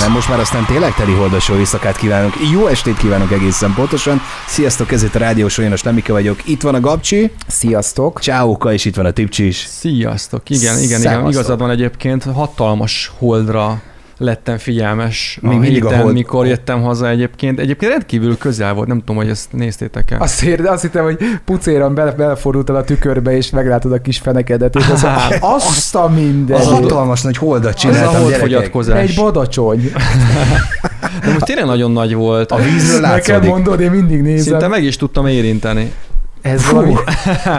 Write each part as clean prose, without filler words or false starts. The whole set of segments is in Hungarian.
Nem, most már aztán tényleg teliholdasó éjszakát kívánunk. Jó estét kívánok egészen pontosan. Sziasztok, ez itt a Rádiós Olyan, a Slemmike vagyok. Itt van a Gabcsi. Sziasztok. Csáóka, és itt van a Típcsi is. Sziasztok. Igen. Igazad van egyébként. Hatalmas holdra lettem figyelmes a héten, mikor jöttem haza egyébként. Egyébként rendkívül közel volt, nem tudom, hogy ezt néztétek el. Azt hittem, hogy pucéran belefordultál a tükörbe, és meglátod a kis fenekedet. Azt a mindenit. Hatalmas nagy holdat csináltam, gyerekek. Egy badacsony. De most tényleg nagyon nagy volt. A vízről látszódik. Nekem mondod, én mindig nézem. Szinte meg is tudtam érinteni. Ez valami.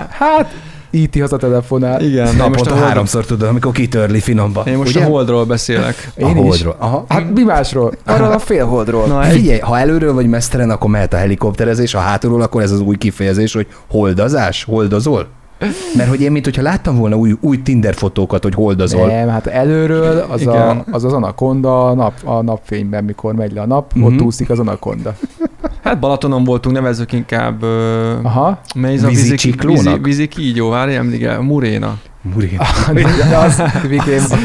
Hát... íti haza telefonál. Igen, naponta háromszor tudom, amikor kitörli finomba. Én most ugye? A holdról beszélek. Én a holdról. Aha. Hát mi másról? Arról a félholdról. Na, figyelj, ha előről vagy meszteren, akkor mehet a helikopterezés, ha hátulról, akkor ez az új kifejezés, hogy holdazás, holdozol. Mert hogy én, mint hogyha láttam volna új Tinder fotókat, hogy holdazol. Nem, hát előről az anakonda a napfényben, mikor megy le a nap, ott úszik az anakonda. Hát Balatonon voltunk, nevezzük inkább vízikígyó, várj, emléke, muréna. Muréna.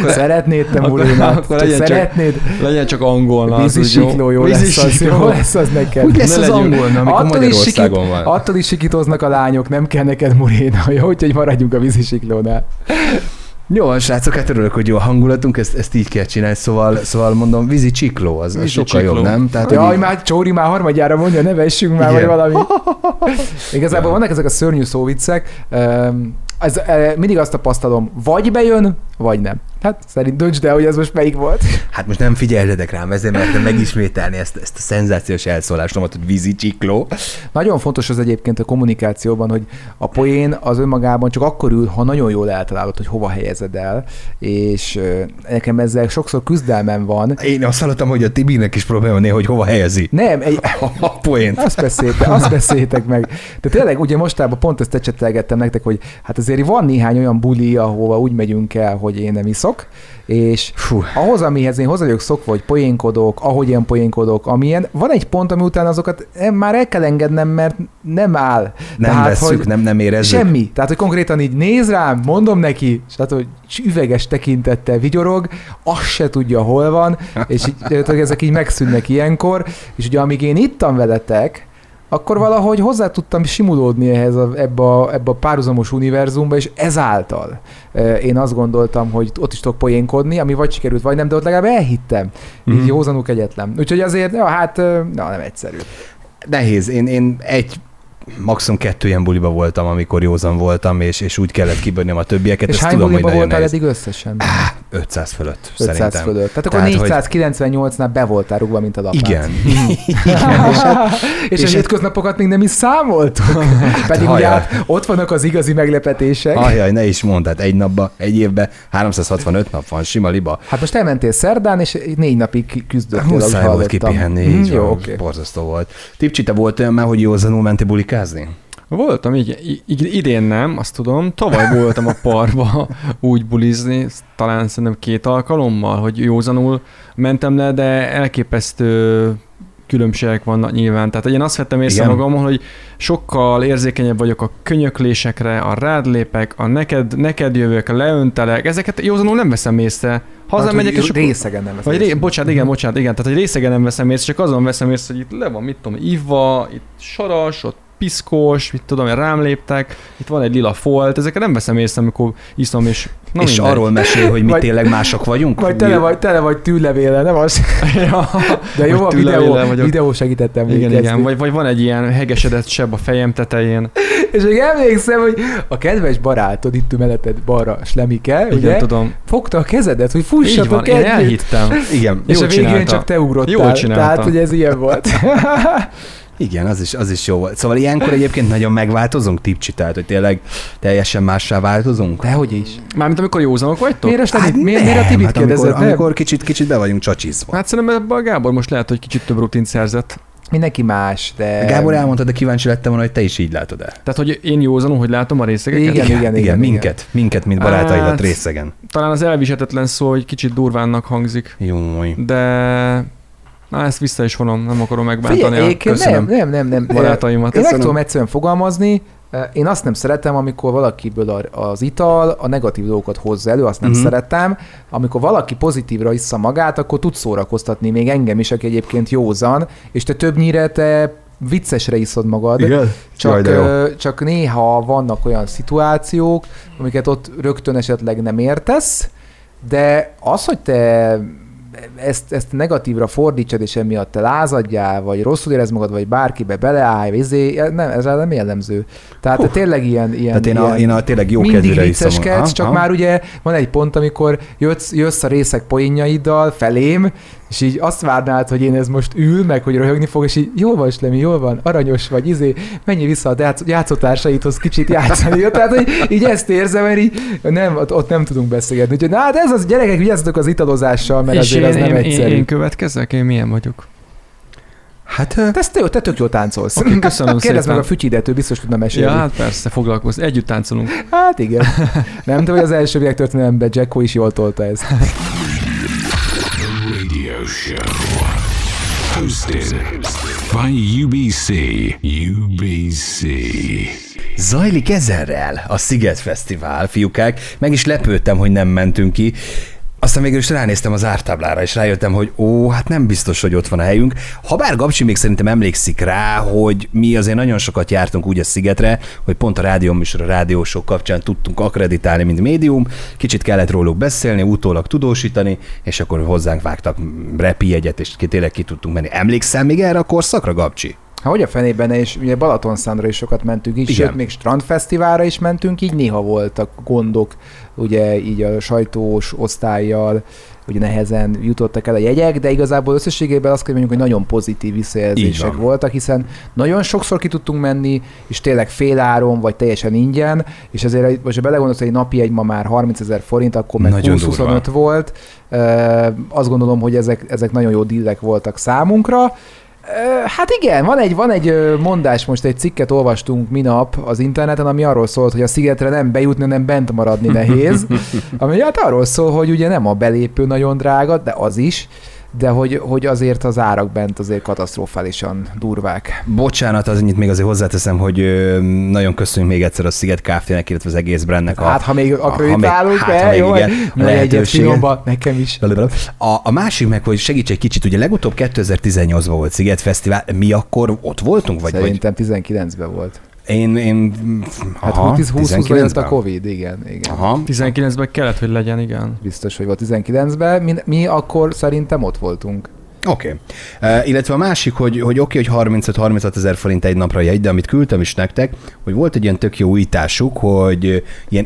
Szeretnéd te murénát? Legyen csak angolna. Vízisikló, jó lesz az neked. Úgy lesz az angolna, amikor Magyarországon van. Attól is sikítoznak a lányok, nem kell neked muréna, jó? Úgyhogy maradjunk a vízisiklónál. Jó, srácok, hát örülök, hogy jó a hangulatunk, ezt így kell csinálni, szóval mondom, vízicsikló, az sokkal jobb, nem? Tehát, jaj, így... már Csóri már harmadjára mondja, ne vessünk már, vagy valami. Igazából vannak ezek a szörnyű szóviccek, ez, mindig azt tapasztalom, vagy bejön, vagy nem. Hát szerint döntsd el, hogy ez most melyik volt. Hát most nem figyeljetek rám, ezért mertem megismételni ezt a szenzációs elszólásomat, hogy vízicsikló. Nagyon fontos az egyébként a kommunikációban, hogy a poén az önmagában csak akkor ül, ha nagyon jól eltalálod, hogy hova helyezed el, és nekem ezzel sokszor küzdelmem van. Én azt hallottam, hogy a Tibinek is probléma néha, hogy hova helyezi. Nem, a poént. Azt beszéljétek meg. De tényleg ugye mostában pont ezt ecsetelgettem nektek, hogy hát azért van néhány olyan buli, ahova úgy megyünk el, hogy én nem iszok. És ahhoz, amihez én hozzá vagyok szokva, hogy poénkodok, ahogy én poénkodok, amilyen, van egy pont, ami után azokat már el kell engednem, mert nem áll. Nem tehát, veszük, nem érezzük. Semmi. Tehát, hogy konkrétan így néz rám, mondom neki, tehát, hogy üveges tekintettel vigyorog, azt se tudja, hol van, és így, ezek így megszűnnek ilyenkor, és ugye amíg én ittam veletek, akkor valahogy hozzá tudtam simulódni ebbe a párhuzamos univerzumba, és ezáltal én azt gondoltam, hogy ott is tudok poénkodni, ami vagy sikerült, vagy nem, de ott legalább elhittem. Mm-hmm. Így józanul kegyetlen. Úgyhogy azért, nem egyszerű. Nehéz. Én maximum 2 ilyen buliba voltam, amikor józan voltam, és úgy kellett kibörnöm a többieket. És hány buliba voltál eddig összesen? 500 fölött, 500 szerintem. Fölött. Tehát akkor 498-nál be voltál rúgva, mint a lapát. Igen. És az hétköznapokat még nem is számoltuk. Pedig ugye ott vannak az igazi meglepetések. Ajaj, ne is mondd, hát egy napba, egy évbe 365 nap van, sima liba. Hát most elmentél szerdán, és 4 napig küzdöttél. Muszáj volt kipihenni, így jó, borzasztó volt. Típcsi, te volt olyan már, hogy józanul mentél bulikázni? Voltam, idén nem, azt tudom. Tavaly voltam a parkba úgy bulizni, talán szerintem 2 alkalommal, hogy józanul mentem le, de elképesztő különbségek vannak nyilván. Tehát én azt vettem észre magamon, hogy sokkal érzékenyebb vagyok a könyöklésekre, a rád lépek, a neked jövök, a leöntelek. Ezeket józanul nem veszem észre. Hazamegyek, és részegen nem veszem észre. Bocsánat, igen. Tehát, hogy részegen nem veszem észre, csak azon veszem észre, hogy itt le van, mit tudom, ivva, itt saras, ott piszkos, mit tudom, rám léptek, itt van egy lila folt, ezeket nem veszem észre, amikor iszom, és... és arról mesél, hogy mi tényleg mások vagyunk? Vagy tele vagy tűlevéle, nem az? Ja, de jó, a videó segítettem. Igen. Vagy van egy ilyen hegesedett seb a fejem tetején. És még emlékszem, hogy a kedves barátod, itt ül melletted balra, Slemmike, igen, ugye? Tudom. Fogta a kezedet, hogy fussatok együtt. Így van, én elhittem. Igen, és a végén csak te ugrottál. Tehát, hogy ez ilyen volt. Igen, az is jó volt. Szóval ilyenkor egyébként nagyon megváltozunk, Típcsi, tehát, hogy tényleg teljesen mássá változunk. Dehogy is. Mármint amikor józanok vagytok? Miért a Tibit kérdezett? Amikor kicsit be vagyunk csacsizva. Hát szerintem ebben a Gábor most lehet, hogy kicsit több rutint szerzett. Mindenki más, de... Gábor elmondta, de kíváncsi lettem volna, hogy te is így látod el. Tehát, hogy én józanul, hogy látom a részegeket? Igen. Minket, mint barátaidat részegen. Talán az elviselhetetlen szó, hogy kicsit durvánnak hangzik. Júj. De... Na, ezt vissza is vonom, nem akarom megbántani. Figyelj, köszönöm. Nem. Barátaimat. Én meg tudom egyszerűen fogalmazni, Én azt nem szeretem, amikor valakiből az ital a negatív dolgokat hozza elő, azt nem szeretem. Amikor valaki pozitívra issza magát, akkor tud szórakoztatni még engem is, aki egyébként józan, és te többnyire te viccesre iszod magad. Igen? Csak néha vannak olyan szituációk, amiket ott rögtön esetleg nem értesz, de az, hogy te ezt negatívra fordítsad, és emiatt te lázadjál, vagy rosszul érezd magad, vagy bárkibe beleállj, nem, ez nem jellemző. Tehát te tényleg ilyen tehát én a tényleg jó mindig vicceskedsz, csak már ugye van egy pont, amikor jössz a részek poénjaiddal felém, és így azt várnád, hogy én ez most ül, meg hogy röhögni fog, és így jól van, Slemi, jól van, aranyos vagy, menjél vissza a játszótársaidhoz kicsit játszani. Tehát így ezt érzem, mert így nem, ott nem tudunk beszélgetni. Úgyhogy na, hát ez az, gyerekek, vigyázzatok az italozással, mert és azért ez nem egyszerű. Én következek? Én milyen vagyok? Hát, te tök jól táncolsz. Okay, köszönöm. Kérdezd meg a Fütyidet, ő biztos tudna mesélni. Ja, hát persze, foglalkozz. Együtt táncolunk. Hát igen. Nem tudom, hogy az első világtörténelemben Jacko is jól tolta ezt. Show hosted by UBC. Zajlik ezerrel a Sziget Fesztivál, fiúkák. Meg is lepődtem, hogy nem mentünk ki. Aztán végül is ránéztem az ártáblára, és rájöttem, hogy hát nem biztos, hogy ott van a helyünk. Habár Gabcsi még szerintem emlékszik rá, hogy mi azért nagyon sokat jártunk úgy a Szigetre, hogy pont a rádióműsor, a rádiósok kapcsán tudtunk akkreditálni, mint médium, kicsit kellett róluk beszélni, utólag tudósítani, és akkor hozzánk vágtak repijegyet, és tényleg ki tudtunk menni. Emlékszel még erre a korszakra, Gabcsi? Hogy a fenében, és ugye Balaton Soundra is sokat mentünk így, sőt, még Strandfesztiválra is mentünk, így néha voltak gondok, ugye így a sajtós osztályjal, ugye nehezen jutottak el a jegyek, de igazából összességében azt kell mondjuk, hogy nagyon pozitív visszajelzések voltak, hiszen nagyon sokszor ki tudtunk menni, és tényleg féláron, vagy teljesen ingyen, és ezért, most ha belegondolsz, hogy egy napi egy ma már 30 000 forint, akkor meg 20-25 volt. Azt gondolom, hogy ezek nagyon jó dílek voltak számunkra. Hát igen, van egy mondás, most egy cikket olvastunk minap az interneten, ami arról szólt, hogy a Szigetre nem bejutni, hanem bent maradni nehéz, ami hát arról szól, hogy ugye nem a belépő nagyon drága, de az is, de hogy azért az árak bent azért katasztrofálisan durvák. Bocsánat, az ennyit még azért hozzáteszem, hogy nagyon köszönjük még egyszer a Sziget Kft-nek, illetve az egész brandnek. Hát ha még akreditálunk, jó, egyet finomba, nekem is. A másik meg, hogy segíts egy kicsit, ugye legutóbb 2018-ban volt Sziget Fesztivál, mi akkor ott voltunk? Vagy szerintem 19-ben volt. Hát 20-20-20 a Covid, igen. Aha. 19-ben kellett, hogy legyen, igen. Biztos, hogy volt 19-ben. Mi akkor szerintem ott voltunk. Oké. Okay. Illetve a másik, hogy hogy 35 000-36 000 forint egy napra jegy, de amit küldtem is nektek, hogy volt egy ilyen tök jó újításuk, hogy ilyen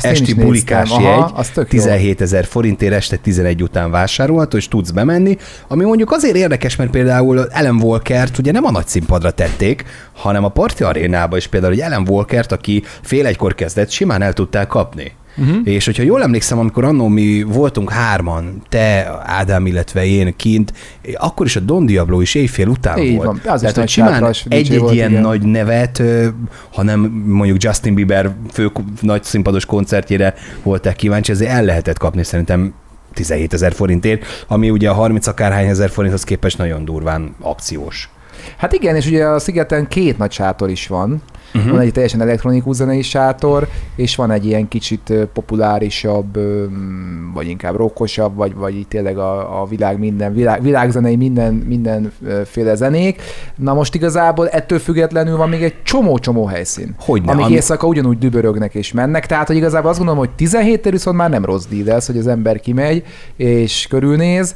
esti bulikás jegy, 17 000 forintért este 11 után vásárolható, és tudsz bemenni, ami mondjuk azért érdekes, mert például Ellen Walkert ugye nem a nagy színpadra tették, hanem a Parti Arénába, és például egy Ellen Walkert, aki fél egykor kezdett, simán el tudtál kapni. Uh-huh. És hogyha jól emlékszem, amikor annó mi voltunk hárman, te, Ádám, illetve én kint, akkor is a Don Diablo is éjfél után így volt. Van. Az tehát, hogy simán egy-egy ilyen nagy nevet, hanem mondjuk Justin Bieber fő nagy színpados koncertjére voltál kíváncsi, ezért el lehetett kapni szerintem 17 000 forintért, ami ugye a 30 akárhány ezer forinthoz képest nagyon durván akciós. Hát igen, és ugye a Szigeten két nagy sátor is van. Uh-huh. Van egy teljesen elektronikus zenei sátor, és van egy ilyen kicsit populárisabb, vagy inkább rockosabb, vagy tényleg a világzenei mindenféle zenék. Na most igazából ettől függetlenül van még egy csomó-csomó helyszín, amik éjszaka ugyanúgy dübörögnek és mennek. Tehát, hogy igazából azt gondolom, hogy 17-tel viszont már nem rossz díj ez, hogy az ember kimegy és körülnéz.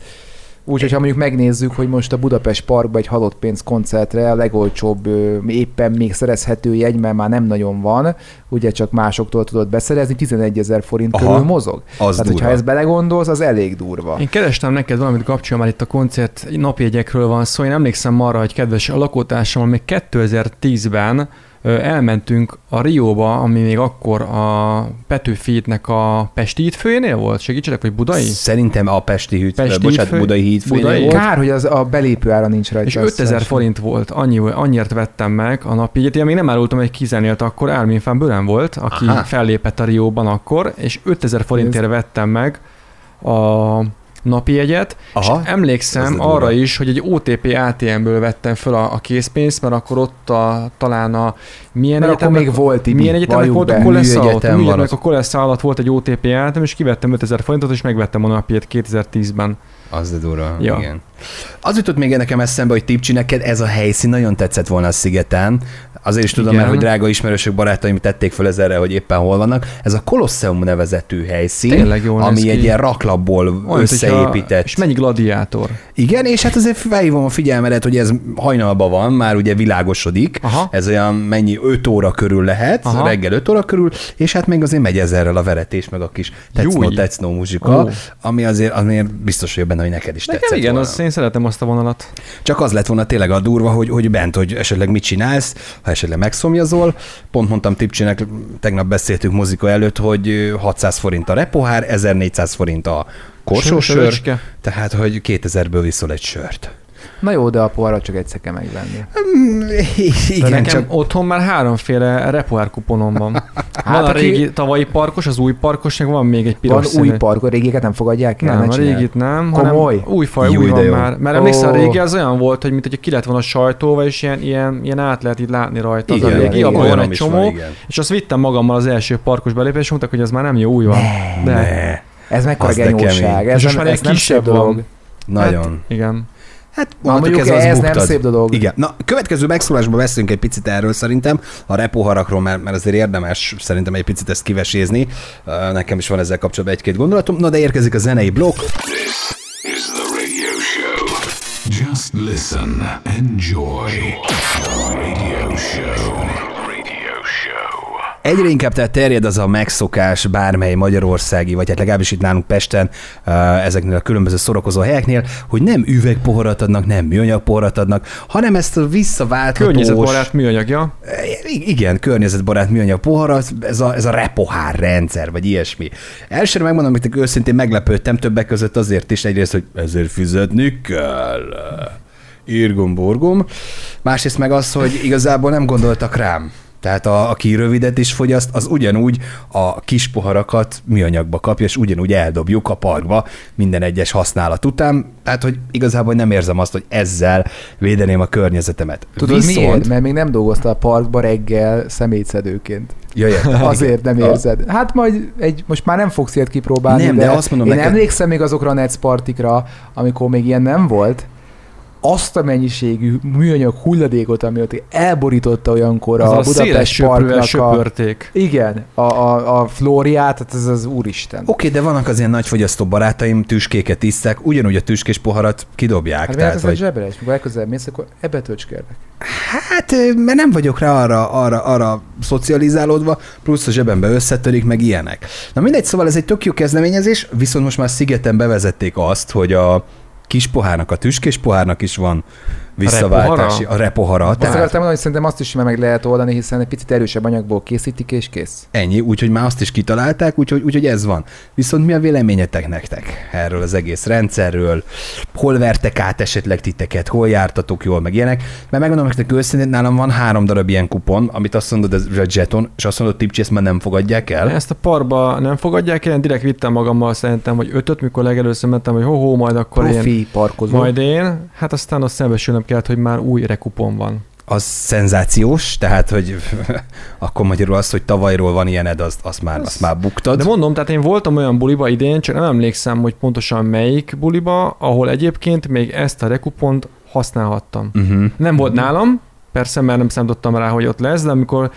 Úgyhogy ha mondjuk megnézzük, hogy most a Budapest Parkban egy Halott Pénz koncertre a legolcsóbb, éppen még szerezhető jegy, mert már nem nagyon van, ugye csak másoktól tudod beszerezni, 11 000 forint körül mozog. Tehát, hogyha ezt belegondolsz, az elég durva. Én kerestem neked valamit, Gabcsi, már itt a koncert napjegyekről van szó. Én emlékszem arra, hogy kedves a lakótársammal még 2010-ben elmentünk a Rióba, ami még akkor a Petőfi-nek a Pesti hídfőjénél volt? Segítsetek, vagy Budai? Szerintem a Budai hídfőjénél volt. Kár, hogy az a belépő ára nincs rajta. És 5000 forint volt, annyiért vettem meg a napi igyet. Én még nem árultam egy kizenélt akkor, Ármin Fán Bőlen volt, aki fellépett a Rióban akkor, és 5000 forintért vettem meg a napi jegyet, aha, és emlékszem arra is, hogy egy OTP ATM-ből vettem föl a készpénzt, mert akkor ott talán a milyen egyetemnek még volt, a Koleszá alatt volt egy OTP ATM, és kivettem 5000 forintot, és megvettem a napjét 2010-ben. Az de durva, ja. Igen. Az jutott még nekem eszembe, hogy Típcsi, neked ez a helyszín nagyon tetszett volna a Szigeten. Azért is tudom, igen, mert hogy drága ismerősök, barátaim tették föl ezerre, hogy éppen hol vannak. Ez a Kolosseum nevezetű helyszín, ami egy ilyen raklapból összeépített. És mennyi gladiátor. Igen, és hát azért felhívom a figyelmedet, hogy ez hajnalban van, már ugye világosodik. Aha. Ez olyan mennyi 5 óra körül lehet, aha, reggel 5 óra körül, és hát még azért megy ezerrel a veretés, meg a kis tetszno muzsika, ami azért biztos, hogy benne, hogy neked is tetszett volna. Igen, én szeretem azt a vonalat. Csak az lett volna tényleg a durva, hogy bent, hogy esetleg mit csinálsz, ha esetleg megszomjazol. Pont mondtam Típcsinek, tegnap beszéltünk muzika előtt, hogy 600 forint a repohár, 1400 forint a korsósör, tehát hogy 2000-ből viszol egy sört. Na jó, de a poharra csak egyszer kell megvenni. Igen, nekem csak... otthon már 3 repohár kuponom van. Van a régi tavalyi parkos, az új parkos, meg van még egy piros színű. Van új parkos, régiket nem fogadják el? Nem, a régit nem, komoly? Hanem újfaj, új van jó. Már. Mert emlékszel, a régi az olyan volt, hogy mint hogyha ki lett volna a sajtóval, és ilyen át lehet így látni rajta. Igen, az a régi, abban van egy csomó, van, és azt vittem magammal az első parkos belépés, mondták, hogy ez már nem jó, új van. Ne, de. Ez mekkora genyóság, ez már egy kisebb dolog. Nagyon. Igen. Hát mondjuk ez nem szép dolog. Igen. Na, következő megszólásban beszélünk egy picit erről szerintem, a repoharakról, mert azért érdemes szerintem egy picit ezt kivesézni. Nekem is van ezzel kapcsolatban egy-két gondolatom. Na, de érkezik a zenei blokk. This is the radio show. Just listen, enjoy. Radio show. Radio show. Egyre inkább tehát terjed az a megszokás bármely magyarországi, vagy hát legalábbis itt nálunk Pesten, ezeknél a különböző szórakozó helyeknél, hogy nem üvegpoharat adnak, nem műanyagpoharat adnak, hanem ezt a visszaválthatós... Környezetbarát műanyagja? Igen, környezetbarát műanyag poharat, ez a repohár rendszer, vagy ilyesmi. Elsőre megmondom, hogy őszintén meglepődtem, többek között azért is, egyrészt, hogy ezért fizetni kell... Írgom-borgom. Másrészt meg az, hogy igazából nem gondoltak rám. Tehát aki rövidet is fogyaszt, az ugyanúgy a kis poharakat műanyagba kapja, és ugyanúgy eldobjuk a parkba minden egyes használat után. Tehát, hogy igazából nem érzem azt, hogy ezzel védeném a környezetemet. Tudod miért? Mert még nem dolgoztál a parkba reggel személyszedőként. Jöjjön, azért nem érzed. Hát majd most már nem fogsz ilyet kipróbálni, nem, de azt mondom, én emlékszem még azokra a Netsz partikra, amikor még ilyen nem volt. Azt a mennyiségű műanyag hulladékot, ami ott elborította olyankor a Budapest Parknak igen, a flóriát, tehát ez az úristen. Oké, de vannak az ilyen nagyfogyasztó barátaim, tüskéket iszták, ugyanúgy a tüskés poharat kidobják. Hát tehát, hogy zsebre is, mikor elközelebb mész, akkor ebbe töltskernek. Hát, mert nem vagyok rá arra szocializálódva, plusz a zsebembe összetörik, meg ilyenek. Na mindegy, szóval ez egy tök jó kezdeményezés, viszont most már Szigeten bevezették azt, hogy a kis pohárnak, a tüskés pohárnak is van visszaváltási, a repohara. Azt akartam mondani, hogy szerintem azt is meg lehet oldani, hiszen egy picit erősebb anyagból készítik, és kész. Ennyi, úgyhogy már azt is kitalálták, úgyhogy ez van. Viszont mi a véleményetek nektek erről az egész rendszerről? Hol vertek át esetleg titeket? Hol jártatok jól, meg ilyenek? Mert megmondom nektek őszintén, nálam van 3 ilyen kupon, amit azt mondod, ez a zseton, és azt mondod, Típcsi, ezt már nem fogadják el. Ezt a parkba nem fogadják el, én direkt vittem magammal szerintem, vagy 5-öt, mikor legelőször mentem, hogy ho-ho, majd akkor profi parkozó. Majd én, hát aztán azt szembesülnöm kellett, hogy már új rekupon van. Az szenzációs, tehát, hogy akkor magyarul az, hogy tavalyról van ilyened, azt már buktad. De mondom, tehát én voltam olyan buliba idén, csak nem emlékszem, hogy pontosan melyik buliba, ahol egyébként még ezt a rekupont használhattam. Uh-huh. Nem volt nálam, persze, mert nem számítottam rá, hogy ott lesz, de amikor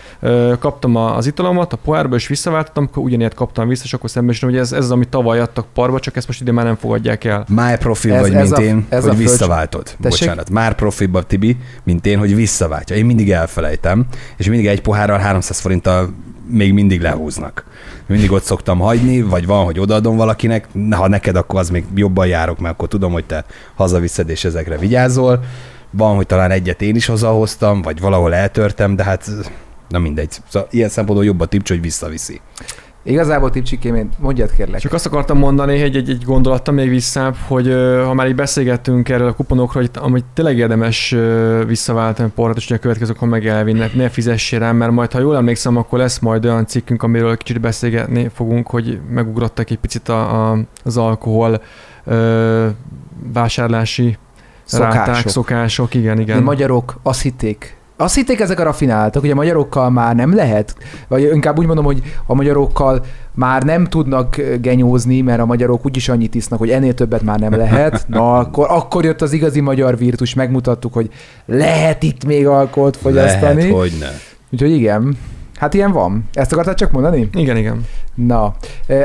kaptam az italomat a pohárba, és visszaváltottam, akkor ugyanilyet kaptam vissza, és akkor szembesülöm, hogy ez az, amit tavaly adtak parba, csak ezt most ide már nem fogadják el. Már profi vagy, mint én, hogy visszaváltod. Bocsánat, már profiba, Tibi, mint én, hogy visszaváltja. Én mindig elfelejtem, és mindig egy pohárral 300 forinttal még mindig lehúznak. Mindig ott szoktam hagyni, vagy van, hogy odaadom valakinek, ha neked, akkor az még jobban járok, mert akkor tudom, hogy te hazaviszed, és ezekre vigyázol. Van, hogy talán egyet én is hazahoztam, vagy valahol eltörtem, de hát na mindegy. Szóval ilyen szempontból jobb a Típcsi, hogy visszaviszi. Igazából, Típcsikém, mondjad kérlek. Csak azt akartam mondani, hogy egy gondolattam még vissza, hogy ha már így beszélgettünk erről a kuponokról, hogy amúgy tényleg érdemes visszaváltani porrat, és a következők, ha meg elvinnek, ne fizessél rám, mert majd, ha jól emlékszem, akkor lesz majd olyan cikkünk, amiről kicsit beszélgetni fogunk, hogy megugrottak egy picit az alkohol vásárlási ráták, szokások, igen. Magyarok azt hitték ezek a rafináltak, hogy a magyarokkal már nem lehet, vagy inkább úgy mondom, hogy a magyarokkal már nem tudnak genyózni, mert a magyarok úgyis annyit isznak, hogy ennél többet már nem lehet. Na, akkor jött az igazi magyar virtus, megmutattuk, hogy lehet itt még alkoholt fogyasztani. Lehet, hogyne. Úgyhogy igen. Hát ilyen van. Ezt akartad csak mondani? Igen. Na,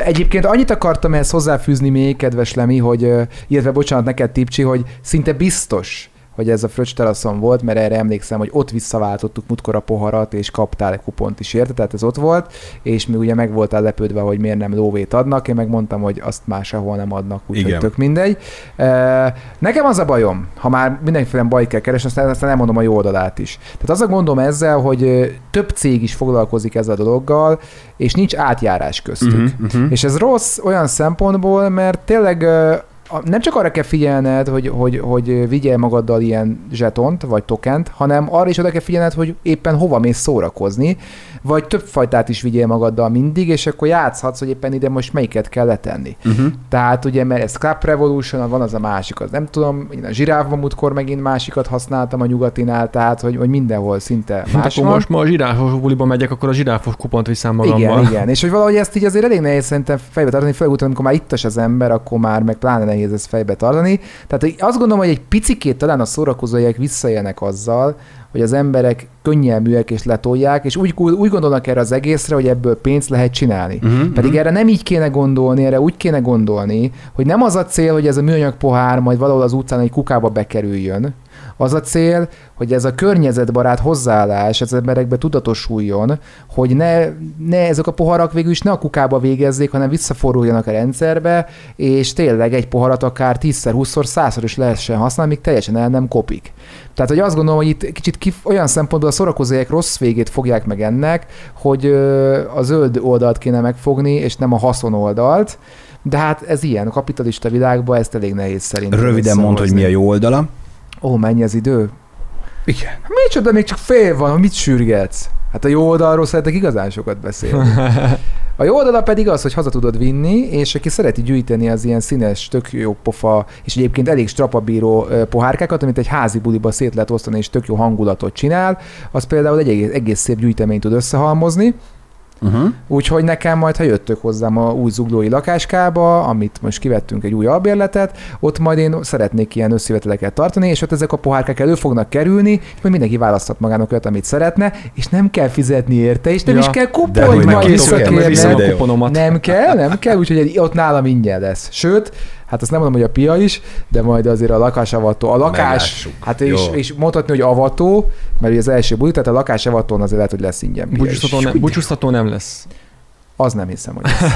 egyébként annyit akartam ehhez hozzáfűzni még, kedves Lemi, hogy, illetve bocsánat neked, Típcsi, hogy szinte biztos, hogy ez a Fröccs teraszon volt, mert erre emlékszem, hogy ott visszaváltottuk múltkor a poharat, és kaptál egy kupont is érte, tehát ez ott volt, és mi ugye meg voltál lepődve, hogy miért nem lóvét adnak, én megmondtam, hogy azt már sehol nem adnak, úgyhogy tök mindegy. Nekem az a bajom, ha már mindenféle baj kell keresni, aztán elmondom a jó oldalát is. Tehát az a gondom ezzel, hogy több cég is foglalkozik ezzel a dologgal, és nincs átjárás köztük. És ez rossz olyan szempontból, mert tényleg nem csak arra kell figyelned, hogy vigyél magaddal ilyen zsetont, vagy tokent, hanem arra is oda kell figyelned, hogy éppen hova mész szórakozni, vagy több fajtát is vigyél magaddal mindig, és akkor játszhatsz, hogy éppen ide most melyiket kell letenni. Tehát ugye, mert ez Club Revolution, van az a másik, az nem tudom, én a zsiráfban múltkor megint másikat használtam a nyugatinál, tehát hogy mindenhol szinte más van. Most ma a zsiráfos buliban megyek, akkor a zsiráfos kupont viszem magammal. Igen, és hogy valahogy ezt így azért elég nehéz szerintem fejbe tartani, főleg utána, amikor már ittas az ember, akkor már meg pláne nehéz ezt fejbe tartani. Tehát azt gondolom, hogy egy picikét talán a szórakozóiak visszaélnek azzal, hogy az emberek könnyelműek és letolják, és úgy gondolnak erre az egészre, hogy ebből pénzt lehet csinálni. Pedig erre nem így kéne gondolni, erre úgy kéne gondolni, hogy nem az a cél, hogy ez a műanyag pohár majd valahol az utcán egy kukába bekerüljön. Az a cél, hogy ez a környezetbarát hozzáállás az emberekbe tudatosuljon, hogy ne ezek a poharak végül is ne a kukába végezzék, hanem visszaforduljanak a rendszerbe, és tényleg egy poharat akár 10-szer, 20-szor, 100-szor is lehessen használni, míg teljesen el nem kopik. Tehát, hogy azt gondolom, hogy itt kicsit olyan szempontból a szórakozóiak rossz végét fogják meg ennek, hogy a zöld oldalt kéne megfogni, és nem a haszon oldalt. De hát ez ilyen, a kapitalista világban ezt elég nehéz szerintem. Röviden mondd, hogy mi a jó oldala. Ó, mennyi az idő? Igen. Micsoda, még csak fél van, mit sürgetsz? Hát a jó oldalról szeretek igazán sokat beszélni. A jó oldala pedig az, hogy haza tudod vinni, és aki szereti gyűjteni az ilyen színes, tök jó pofa, és egyébként elég strapabíró pohárkákat, amit egy házi buliba szét lehet osztani, és tök jó hangulatot csinál, az például egy egész szép gyűjteményt tud összehalmozni. Úgyhogy nekem majd, ha jöttök hozzám a új zuglói lakáskába, amit most kivettünk egy új albérletet, ott majd én szeretnék ilyen összejöveteleket tartani, és ott ezek a pohárkák elő fognak kerülni, és majd mindenki választhat magának olyat, amit szeretne, és nem kell fizetni érte, és nem is kell kupont majd visszakérni. Nem kell, úgyhogy ott nálam ingyen lesz. Sőt, hát azt nem mondom, hogy a pia is, de majd azért a lakásavató. A lakás, hát és mondhatni, hogy avató, mert az első buli, tehát a lakásavatón azért lehet, hogy lesz ingyen pia. Búcsúztató nem lesz. Az nem hiszem, hogy lesz.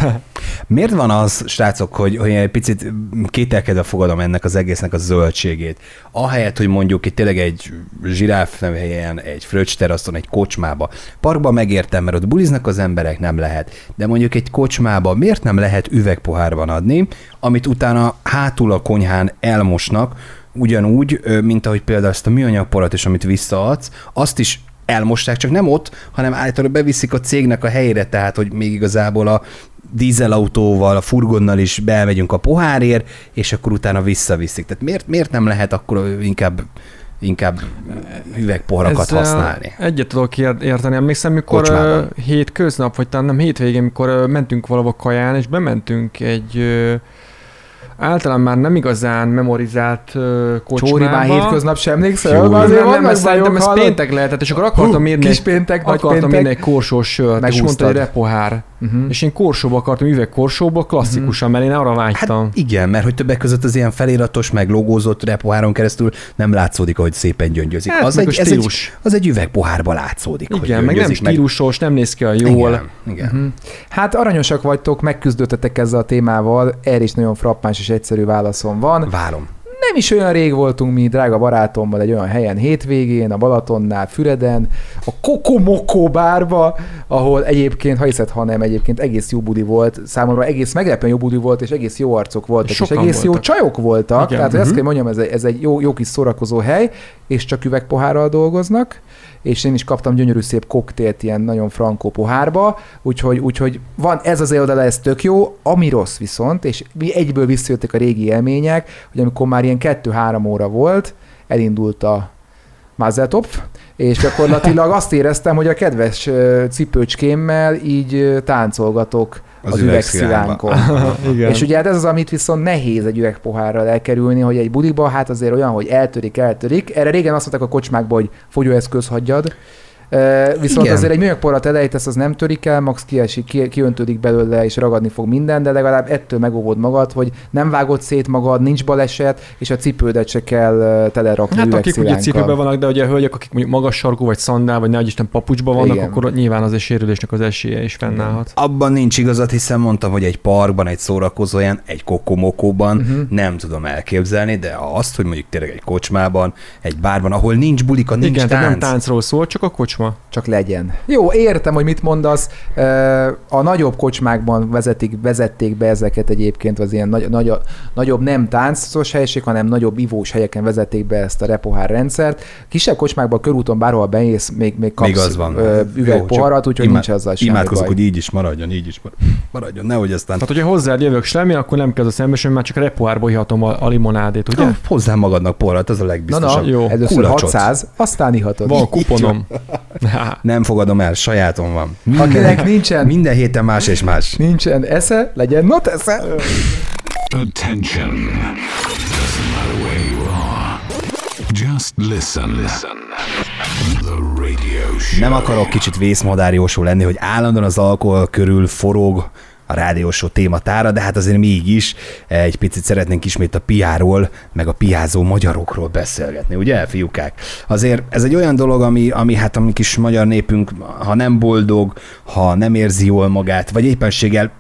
Miért van az, srácok, hogy egy picit kételkedve fogadom ennek az egésznek a zöldségét? Ahelyett, hogy mondjuk itt tényleg egy zsiráf nevéjen, egy fröccs teraszon, egy kocsmába. Parkban megértem, mert ott buliznak az emberek, nem lehet. De mondjuk egy kocsmába miért nem lehet üvegpohárban adni, amit utána hátul a konyhán elmosnak, ugyanúgy, mint ahogy például ezt a műanyagporat is, amit visszaadsz, azt is elmosták, csak nem ott, hanem általában beviszik a cégnek a helyére, tehát, hogy még igazából a dízelautóval, a furgonnal is belmegyünk a pohárért, és akkor utána visszaviszik. Tehát miért nem lehet akkor inkább üvegpoharakat használni? Egyet tudok érteni. Emlékszem, mikor kocsmában. Hétköznap, vagy talán nem hétvégén, mikor mentünk valahol kaján, és bementünk egy általán már nem igazán memorizált kocsmába. Csóri már hétköznap sem emlékszel? Nem, szerintem ez péntek lehetett, és akkor akartam írni egy korsós sört, és mondta, hogy repohár. És én korsóba akartam, üvegkorsóba, klasszikusan, mert én arra vágytam. Hát igen, mert hogy többek között az ilyen feliratos, meg logózott repoháron keresztül nem látszódik, ahogy szépen gyöngyözik. Hát, az egy üvegpohárba látszódik, igen, hogy gyöngyözik. Igen, meg nem stílusos, nem néz ki a jól. Igen. Hát aranyosak vagytok, megküzdöttetek ezzel a témával, erre is nagyon frappáns és egyszerű válaszom van. Várom. Nem is olyan rég voltunk mi drága barátommal egy olyan helyen hétvégén, a Balatonnál, Füreden, a Kokomokó bárba, ahol egyébként, ha hiszed, ha nem, egyébként egész jó budi volt, számomra egész meglepően jó budi volt, és egész jó arcok voltak, sokan és egész voltak. Jó csajok voltak, igen. Tehát ezt kell mondjam, ez egy jó kis szórakozó hely, és csak üvegpohárral dolgoznak, és én is kaptam gyönyörű szép koktélt ilyen nagyon frankó pohárba, úgyhogy van ez az oldala, ez tök jó, ami rossz viszont, és mi egyből visszajöttek a régi élmények, hogy amikor már ilyen 2-3 óra volt, elindult a Mazeltopf, és gyakorlatilag azt éreztem, hogy a kedves cipőcskémmel így táncolgatok az üvegszilánykon. És ugye hát ez az, amit viszont nehéz egy üvegpohárral elkerülni, hogy egy budiba, hát azért olyan, hogy eltörik. Erre régen azt mondták a kocsmákban, hogy fogyóeszköz hagyjad. Viszont igen, azért egy műanyagporrat elejtesz, az nem törik el, max kiesik, kiöntődik belőle és ragadni fog minden, de legalább ettől megóvod magad, hogy nem vágod szét magad, nincs baleset, és a cipődet se kell telerakni üvegszilánkkal. Hát akik ugye cipőben vannak, de ugye a hölgyek, akik mondjuk magas sarkú vagy szandál, vagy nagyisten papucsban vannak, igen, akkor nyilván az egy sérülésnek az esélye is fennállhat. Abban nincs igazat, hiszen mondtam, hogy egy parkban, egy szórakozóján, egy kokomokóban nem tudom elképzelni, de azt, hogy mondjuk tényleg egy kocsmában, egy bárban, ahol nincs bulika, nincs igen, tánc. Nem táncról szól, csak a kocsmában. Csak legyen. Jó, értem, hogy mit mondasz. A nagyobb kocsmákban vezették be ezeket egyébként, az ilyen nagyobb nem táncos helyiség, hanem nagyobb ivós helyeken vezették be ezt a repohár rendszert. Kisebb kocsmákban körúton bárhol beész, még kapsz üvegpoharat, úgyhogy nincs azzal semmi baj. Imádkozok, hogy így is maradjon, nehogy aztán. Tehát, hogyha hozzád jövök semmi, akkor nem kezd a szembesülni, már csak repohárba ihatom a limonádét, ugye? Na, hozzá magadnak porrat, ez a legbiztosabb. Na, először 600, aztán ihatod. Van kuponom. Nem fogadom el, sajátom van. Akinek nincsen. Minden héten más és más. Nincsen esze, legyen not esze. Attention. Doesn't matter where you are. Just listen. The radio show. Nem akarok kicsit vészmadárjósul lenni, hogy állandóan az alkohol körül forog a rádiósó tématára, de hát azért mégis egy picit szeretnénk ismét a piáról, meg a piázó magyarokról beszélgetni, ugye, fiúkák? Azért ez egy olyan dolog, ami hát a mi kis magyar népünk, ha nem boldog, ha nem érzi jól magát, vagy éppenséggel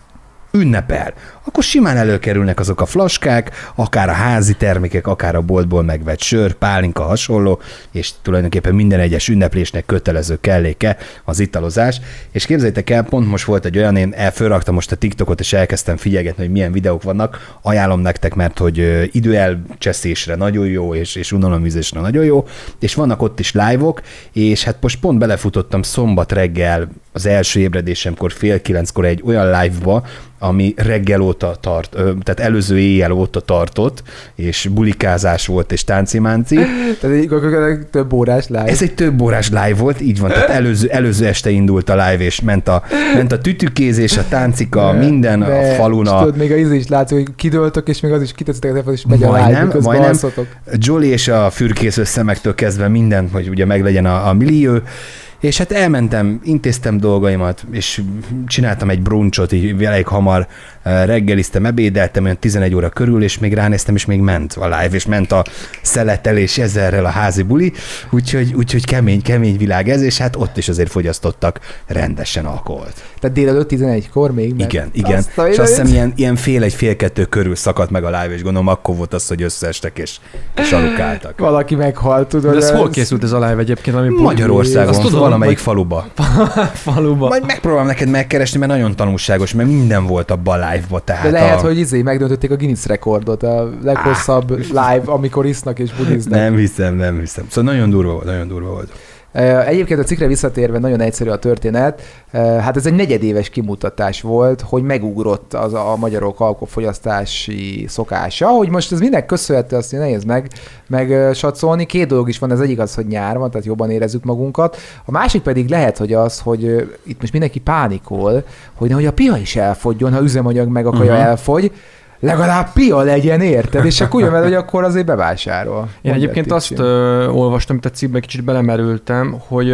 ünnepel, akkor simán előkerülnek azok a flaskák, akár a házi termékek, akár a boltból megvett sör, pálinka, hasonló, és tulajdonképpen minden egyes ünneplésnek kötelező kelléke az italozás. És képzeljétek el, pont most volt egy olyan, én fölraktam most a TikTokot, és elkezdtem figyelgetni, hogy milyen videók vannak, ajánlom nektek, mert hogy időelcseszésre nagyon jó, és unaloműzésre nagyon jó, és vannak ott is live-ok, és hát most pont belefutottam szombat reggel, az első ébredésemkor 8:30-kor egy olyan live-ba, ami reggel óta tart, tehát előző éjjel óta tartott, és bulikázás volt, és táncimánci. Tehát egy több órás live. Ez egy több órás live volt, így van, tehát előző este indult a live, és ment a tütükézés, a táncika, minden a falun. És tudod, még az is látszik, hogy kidöltök, és még az is kitetszettek az és megy a live, miközben alszotok. Jolly és a fürkésző szemektől kezdve mindent, hogy ugye meglegyen a millió. És hát elmentem, intéztem dolgaimat, és csináltam egy bruncsot, így elég hamar reggeliztem, ebédeltem olyan 11 óra körül, és még ránéztem, és még ment a live, és ment a szeletelés ezerrel a házi buli, úgyhogy kemény világ ez, és hát ott is azért fogyasztottak rendesen alkoholt. Tehát délelőtt 11-kor még? Igen. És azt hiszem ilyen fél-egy-fél-kettő körül szakadt meg a live, és gondolom akkor volt az, hogy összeestek, és alukáltak. Valaki meghalt, tudod. De ez hol készült ez a live egyébként? Ami Magyarországon. Valamelyik faluba. Faluba. Majd megpróbálom neked megkeresni, mert nagyon tanulságos, mert minden volt abban a live-ba. De lehet, hogy megdöntötték a Guinness rekordot, a leghosszabb live, amikor isznak és budiznak. Nem hiszem. Szóval nagyon durva volt. Egyébként a cikkre visszatérve nagyon egyszerű a történet. Hát ez egy negyedéves kimutatás volt, hogy megugrott az a magyarok alkoholfogyasztási szokása, hogy most ez mindenki köszönhető, azt nehéz megsatszolni. Két dolog is van, ez egyik az, hogy nyár van, tehát jobban érezzük magunkat. A másik pedig lehet, hogy az, hogy itt most mindenki pánikol, hogy a pia is elfogyjon, ha üzemanyag meg a kaja elfogy, legalább pia legyen, érted? És akkor ugyan, hogy akkor azért bevásárol. Én egyébként azt olvastam, itt a cikkben kicsit belemerültem, hogy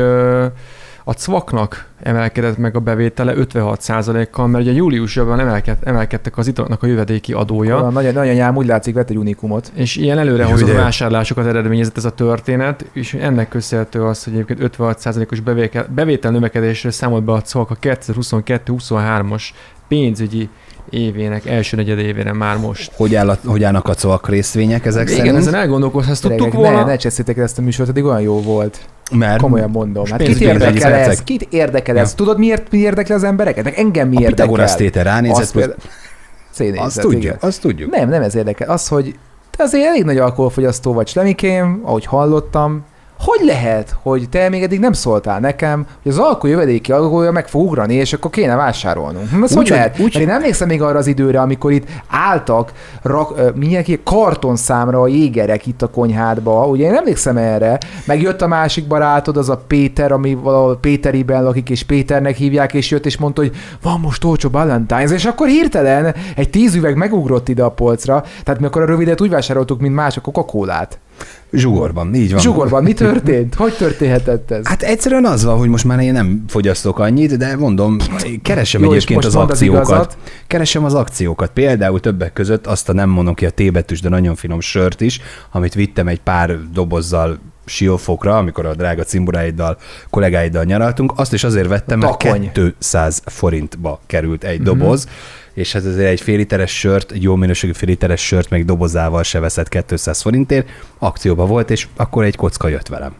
a Cvaknak emelkedett meg a bevétele 56%-kal, mert ugye júliusban emelkedtek az italnak a jövedéki adója. A nagyanyám úgy látszik, vett egy unikumot. És ilyen előrehozott vásárlásokat eredményezett ez a történet, és ennek köszönhető az, hogy egyébként 56%-os bevétel növekedésre számolt be a Cvak a 2022-23-as pénzügyi évének, első negyedévére már most. Hogy állnak a Cvak részvények ezek szerint? Igen, ezen elgondolkozhattuk volna. Ne csesztétek ezt a műsort, eddig olyan jó volt. Mert komolyan mondom. Hát kit érdekel ez? Tudod, miért érdekli az embereket? Meg engem mi érdekel? A Pitagorasz-tétel ránézett. Azt tudjuk. Nem ez érdekel. Az, hogy Te azért elég nagy alkoholfogyasztó vagy, Slemmikém, ahogy hallottam. Hogy lehet, hogy te még eddig nem szóltál nekem, hogy az alkoholjövedéki alkoholja meg fog ugrani, és akkor kéne vásárolnunk? Ez hogy lehet? Mert én emlékszem még arra az időre, amikor itt álltak kartonszámra a jégerek itt a konyhádba, ugye én emlékszem erre, meg jött a másik barátod, az a Péter, ami valahol Péteriben lakik, és Péternek hívják, és jött, és mondta, hogy van most olcsó Valentine's, és akkor hirtelen egy 10 üveg megugrott ide a polcra, tehát mi akkor a rövidet úgy vásároltuk, mint mások a Coca-Colát. Zsugorban, így van. Zsugorban. Mi történt? Hogy történhetett ez? Hát egyszerűen az van, hogy most már én nem fogyasztok annyit, de mondom, keresem egyébként az akciókat. Keresem az akciókat. Például többek között azt a nem mondom ki a tébetűs, de nagyon finom sört is, amit vittem egy pár dobozzal Siófokra, amikor a drága cimboráiddal, kollégáiddal nyaraltunk, azt is azért vettem, mert 200 forintba került egy doboz, és hát azért egy fél literes sört, egy jó minőségű fél literes sört még dobozával se veszett 200 forintért, akcióba volt, és akkor egy kocka jött velem.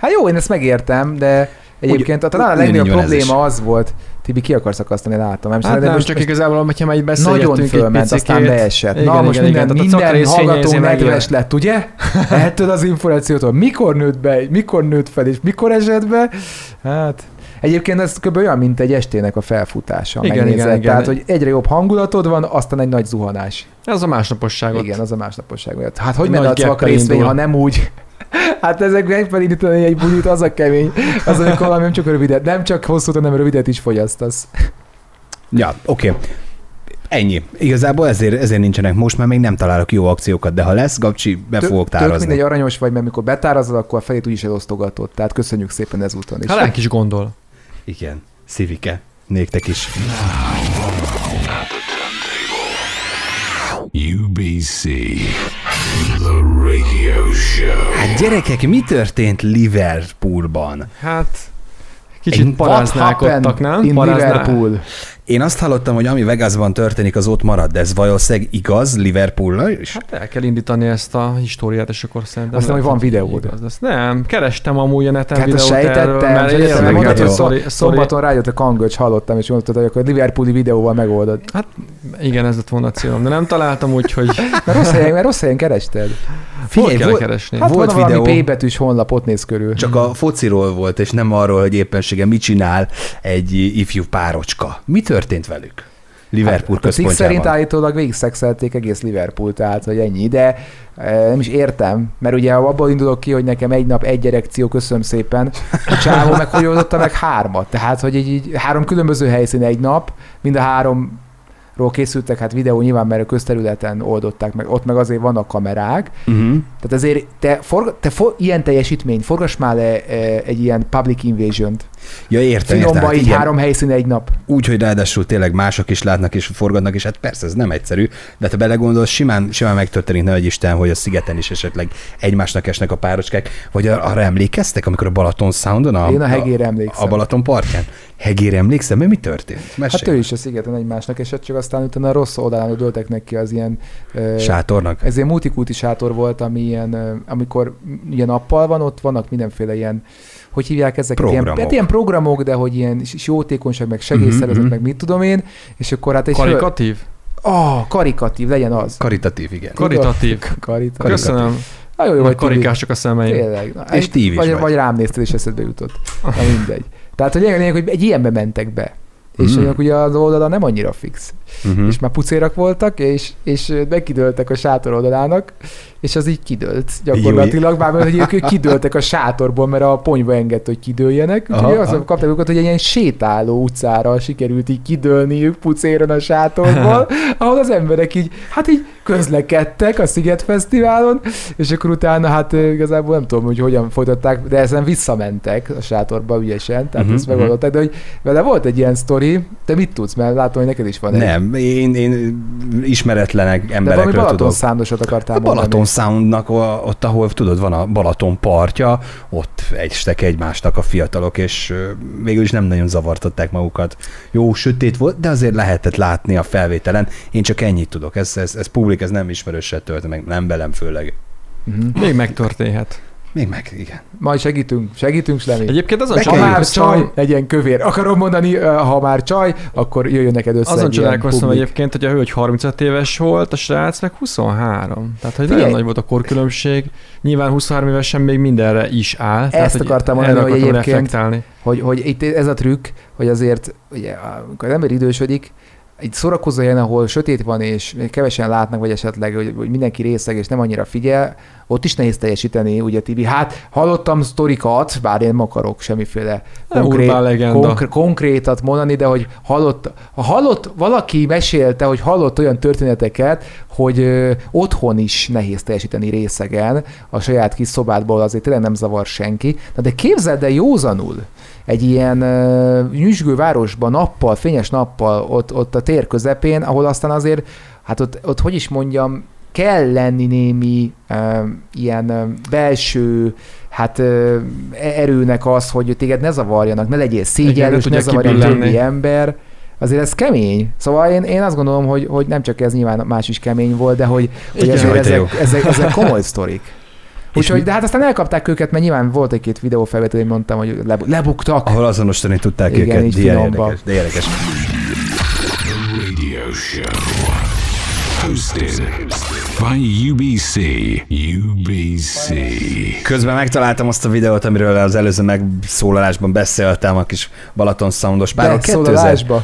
Hát jó, én ezt megértem, de egyébként talán a legnagyobb probléma az volt, Tibi, ki akarsz akasztani, láttam. Nem, hát nem, csak igazából, hogyha már így beszélgettünk egy picikét. Nagyon fölment, aztán beesett. Igen, na igen, most minden hallgató nedves lett, ugye? Ettől az információtól. Mikor nőtt be, mikor nőtt fel, és mikor esett be? Hát... Egyébként ez kb. Olyan, mint egy estének a felfutása. Igen. Tehát, hogy egyre jobb hangulatod van, aztán egy nagy zuhanás. Az a másnaposság. Igen, az a másnaposság. Hát hogy menne a Cvak részvény, ha nem úgy... Hát ezek megfelindítani egy bugyit, az a kemény. Az, amikor valami nem csak rövidet, nem csak hosszút, hanem rövidet is fogyasztasz. Ja, oké. Ennyi. Igazából ezért nincsenek. Most már még nem találok jó akciókat, de ha lesz, Gabcsi, be fogok tárazni. Tök mindegy, aranyos vagy, mert mikor betárazod, akkor a fejét úgyis elosztogatod. Tehát köszönjük szépen ezúton is. Halánk is gondol. Igen. Szívike. Néktek is. UBC. The Radio Show. Hát gyerekek, mi történt Liverpoolban? Hát kicsit paráználkodtak, nem? Liverpool. Én azt hallottam, hogy ami Vegasban történik, az ott marad, de ez valószínűleg igaz Liverpoolra is? Hát el kell indítani ezt a históriát, és akkor szerintem... Azt mondom, hogy van videód. Nem, kerestem amúgy a neten hát videót erről. Tehát sejtettem. Szombaton rájött a Kangöcs, hallottam, és mondtad, hogy akkor Liverpooli videóval megoldod. Hát igen, ez lett volna a célom, de nem találtam úgy, hogy... Mert rossz helyen kerested. Figyelj, hol kell keresni? Hát volt videó. Valami P betűs honlapot néz körül. Csak a fociról volt, és nem arról, hogy éppenséggel mit csinál egy ifjú párocska. Mit történt velük Liverpool központjában? Hát, szerint állítólag végigszexelték egész Liverpool, tehát hogy ennyi, de nem is értem, mert ugye abból indulok ki, hogy nekem egy nap egy erekció, köszönöm szépen, a csávó meghogyoldotta meg 3-at, tehát hogy így 3 különböző helyszín egy nap, mind a 3-ról készültek, hát videó nyilván, mert a közterületen oldották meg, ott meg azért vannak kamerák, tehát azért te ilyen teljesítmény, forgass már le egy ilyen public invasion-t. Ja, értem. Finomba így igen. 3 helyszín egy nap. Úgy, hogy ráadásul tényleg mások is látnak és forgatnak, és hát persze ez nem egyszerű, de ha belegondolsz, simán megtörténik, nehogy Isten, hogy a szigeten is esetleg egymásnak esnek a párocskák, vagy arra emlékeztek, amikor a Balaton Soundon, a Balaton Parkján? Hegére emlékszem, mert mi történt? Mesélj. Hát ő is a szigeten egymásnak esett, csak aztán utána a rossz oldalán ödöltek neki az ilyen... sátornak? Ez ilyen multikúti sátor volt, ami ilyen, amikor ilyen nappal van, ott vannak mindenféle ilyen, hogy hívják ezeket? Ilyen programok, de hogy ilyen jótékonyság, meg segélyszervezet, meg mit tudom én, és akkor hát egy... Karitatív? Karitatív, legyen az. Karitatív, igen. Karitatív. Köszönöm. Nagyon jó, hogy karikások a szemeim. Tényleg. Na, és tív is vagy rám nézted, és eszedbe jutott. Na mindegy. Tehát, hogy lényeg, hogy egy ilyenbe mentek be. És ugye az oldala nem annyira fix. És már pucérak voltak, és megkidőltek a sátor oldalának, és az így kidőlt gyakorlatilag, bár ők kidőltek a sátorból, mert a ponyva engedte, hogy kidőljenek. Úgyhogy azt kapták őket, hogy egy ilyen sétáló utcára sikerült így kidőlniük pucéron a sátorból, ahol az emberek így, hát így közlekedtek a Sziget Fesztiválon, és akkor utána hát igazából nem tudom, hogy hogyan folytatták, de ezen visszamentek a sátorba ügyesen, tehát ezt megoldották, de hogy vele volt egy ilyen sztori, te mit tudsz, mert látom, hogy neked is van. Nem, én ismeretlenek emberekről tudok. Balaton Soundosat akartál mondani. A Balaton Soundnak, ott, ahol tudod, van a Balaton partja, ott estek egymásnak a fiatalok, és végül is nem nagyon zavartották magukat. Jó, sötét volt, de azért lehetett látni a felvételen. Én csak ennyit tudok. Ez publik, ez nem ismerős se tört, meg nem velem főleg. Még megtörténhet. Még meg, igen. Majd segítünk, Slemi. Egyébként azon csodálkoztam. Ha már csaj, legyen kövér. Akarom mondani, ha már csaj, akkor jöjjön neked össze. Azon csodálkoztam egyébként, hogy a hölgy 35 éves volt, a srác meg 23. Tehát, hogy nagyon nagy volt a korkülönbség. Nyilván 23 évesen még mindenre is áll. Ezt tehát, akartam mondani, hogy egyébként, hogy itt ez a trükk, hogy azért, ugye, amikor az ember idősödik, egy szórakozó helyen, ahol sötét van, és kevesen látnak, vagy esetleg, hogy mindenki részeg, és nem annyira figyel, ott is nehéz teljesíteni, ugye Tibi? Hát hallottam sztorikat, bár én makarok semmiféle konkrétat mondani, de hogy hallott, valaki mesélte, hogy hallott olyan történeteket, hogy otthon is nehéz teljesíteni részegen, a saját kis szobádból azért tényleg nem zavar senki. Na de képzeld el józanul, egy ilyen nyüzsgő városban nappal, fényes nappal, ott a tér közepén, ahol aztán azért, hát ott hogy is mondjam, kell lenni némi ilyen belső erőnek az, hogy téged ne zavarjanak, ne legyél szégyellős, ne zavarjon többi ember. Azért ez kemény. Szóval én azt gondolom, hogy nem csak ez, nyilván más is kemény volt, de hogy ezek komoly sztorik. Úgyhogy, de hát aztán elkapták őket, mert nyilván volt egy-két videófelvétel, hogy mondtam, hogy lebuktak. Ahol azonosítani tudták őket, így finomba. De érdekes. Radio Show. Hosted by UBC. Közben megtaláltam azt a videót, amiről az előző megszólalásban beszéltem, a kis Balaton Soundos pár. Megszólalásba?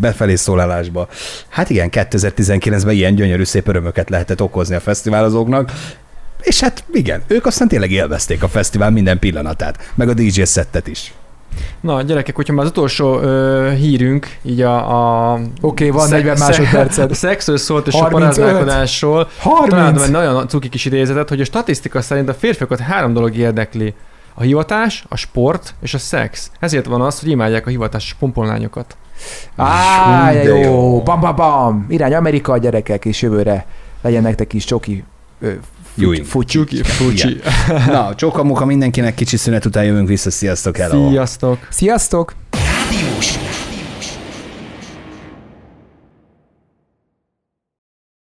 Befelé szólalásba. Hát igen, 2019-ben ilyen gyönyörű szép örömöket lehetett okozni a fesztiválozóknak, és hát igen, ők aztán tényleg élvezték a fesztivál minden pillanatát, meg a DJ settet is. Na, gyerekek, hogyha már az utolsó hírünk, így a van 40 másodpercet. Szexről szólt és 35. a paráználkodásról. Találtam egy nagyon cuki kis idézetet, hogy a statisztika szerint a férfiakat 3 dolog érdekli. A hivatás, a sport és a szex. Ezért van az, hogy imádják a hivatásos pompolányokat. Jó. Bam. Irány Amerika, gyerekek, és jövőre legyen nektek is csoki. Fucsi. Na, csóka muka mindenkinek, kicsi szünet után jövünk vissza. Sziasztok!